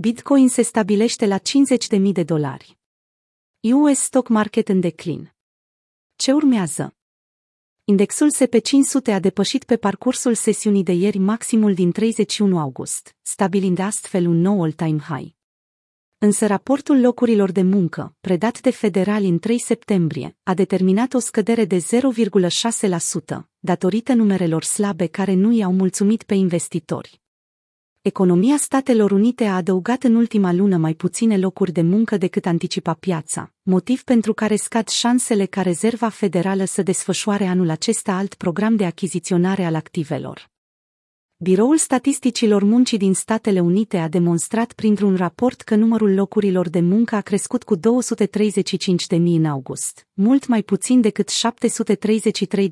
Bitcoin se stabilește la $50.000. US Stock Market în declin. Ce urmează? Indexul S&P 500 a depășit pe parcursul sesiunii de ieri maximul din 31 august, stabilind astfel un nou all-time high. Însă raportul locurilor de muncă, predat de federali în 3 septembrie, a determinat o scădere de 0,6%, datorită numerelor slabe care nu i-au mulțumit pe investitori. Economia Statelor Unite a adăugat în ultima lună mai puține locuri de muncă decât anticipa piața, motiv pentru care scad șansele ca Rezerva Federală să desfășoare anul acesta alt program de achiziționare al activelor. Biroul Statisticilor Muncii din Statele Unite a demonstrat printr-un raport că numărul locurilor de muncă a crescut cu 235.000 în august, mult mai puțin decât 733.000,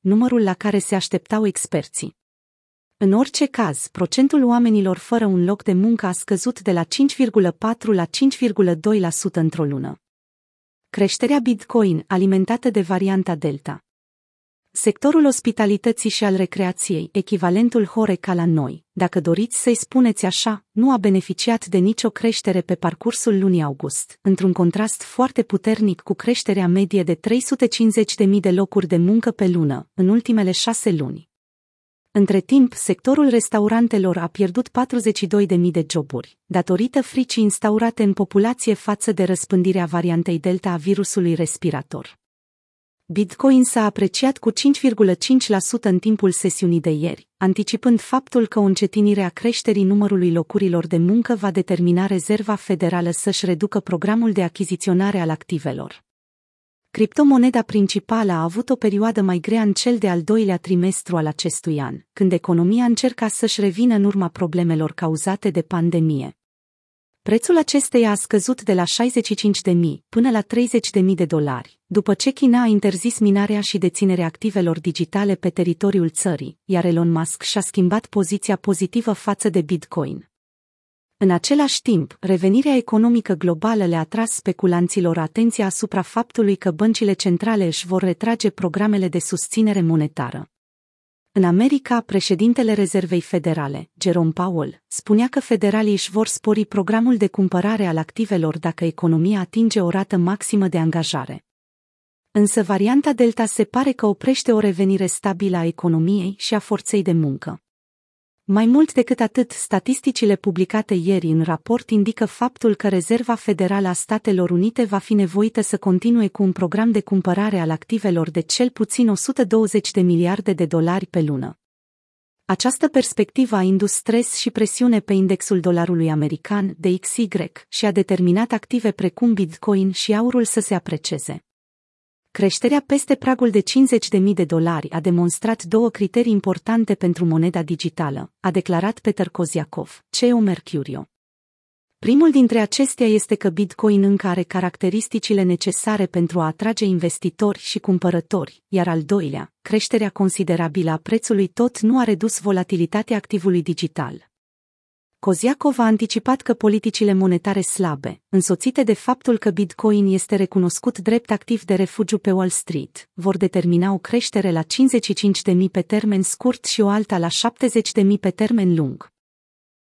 numărul la care se așteptau experții. În orice caz, procentul oamenilor fără un loc de muncă a scăzut de la 5,4 la 5,2% într-o lună. Creșterea Bitcoin alimentată de varianta Delta. Sectorul ospitalității și al recreației, echivalentul Horeca la noi, dacă doriți să-i spuneți așa, nu a beneficiat de nicio creștere pe parcursul lunii august, într-un contrast foarte puternic cu creșterea medie de 350.000 de locuri de muncă pe lună, în ultimele 6 luni. Între timp, sectorul restaurantelor a pierdut 42.000 de joburi, datorită fricii instaurate în populație față de răspândirea variantei Delta a virusului respirator. Bitcoin s-a apreciat cu 5,5% în timpul sesiunii de ieri, anticipând faptul că o încetinire a creșterii numărului locurilor de muncă va determina Rezerva Federală să-și reducă programul de achiziționare al activelor. Criptomoneda principală a avut o perioadă mai grea în cel de-al doilea trimestru al acestui an, când economia încerca să-și revină în urma problemelor cauzate de pandemie. Prețul acesteia a scăzut de la $65.000 până la $30.000, după ce China a interzis minarea și deținerea activelor digitale pe teritoriul țării, iar Elon Musk și-a schimbat poziția pozitivă față de Bitcoin. În același timp, revenirea economică globală le-a atras speculanților atenția asupra faptului că băncile centrale își vor retrage programele de susținere monetară. În America, președintele Rezervei Federale, Jerome Powell, spunea că federalii își vor spori programul de cumpărare al activelor dacă economia atinge o rată maximă de angajare. Însă varianta Delta se pare că oprește o revenire stabilă a economiei și a forței de muncă. Mai mult decât atât, statisticile publicate ieri în raport indică faptul că Rezerva Federală a Statelor Unite va fi nevoită să continue cu un program de cumpărare al activelor de cel puțin $120 billion pe lună. Această perspectivă a indus stres și presiune pe indexul dolarului american, DXY, și a determinat active precum Bitcoin și aurul să se aprecieze. Creșterea peste pragul de $50.000 a demonstrat două criterii importante pentru moneda digitală, a declarat Peter Kozyakov, CEO Mercurio. Primul dintre acestea este că Bitcoin încă are caracteristicile necesare pentru a atrage investitori și cumpărători, iar al doilea, creșterea considerabilă a prețului tot nu a redus volatilitatea activului digital. Kozyakov a anticipat că politicile monetare slabe, însoțite de faptul că Bitcoin este recunoscut drept activ de refugiu pe Wall Street, vor determina o creștere la 55.000 pe termen scurt și o alta la 70.000 pe termen lung.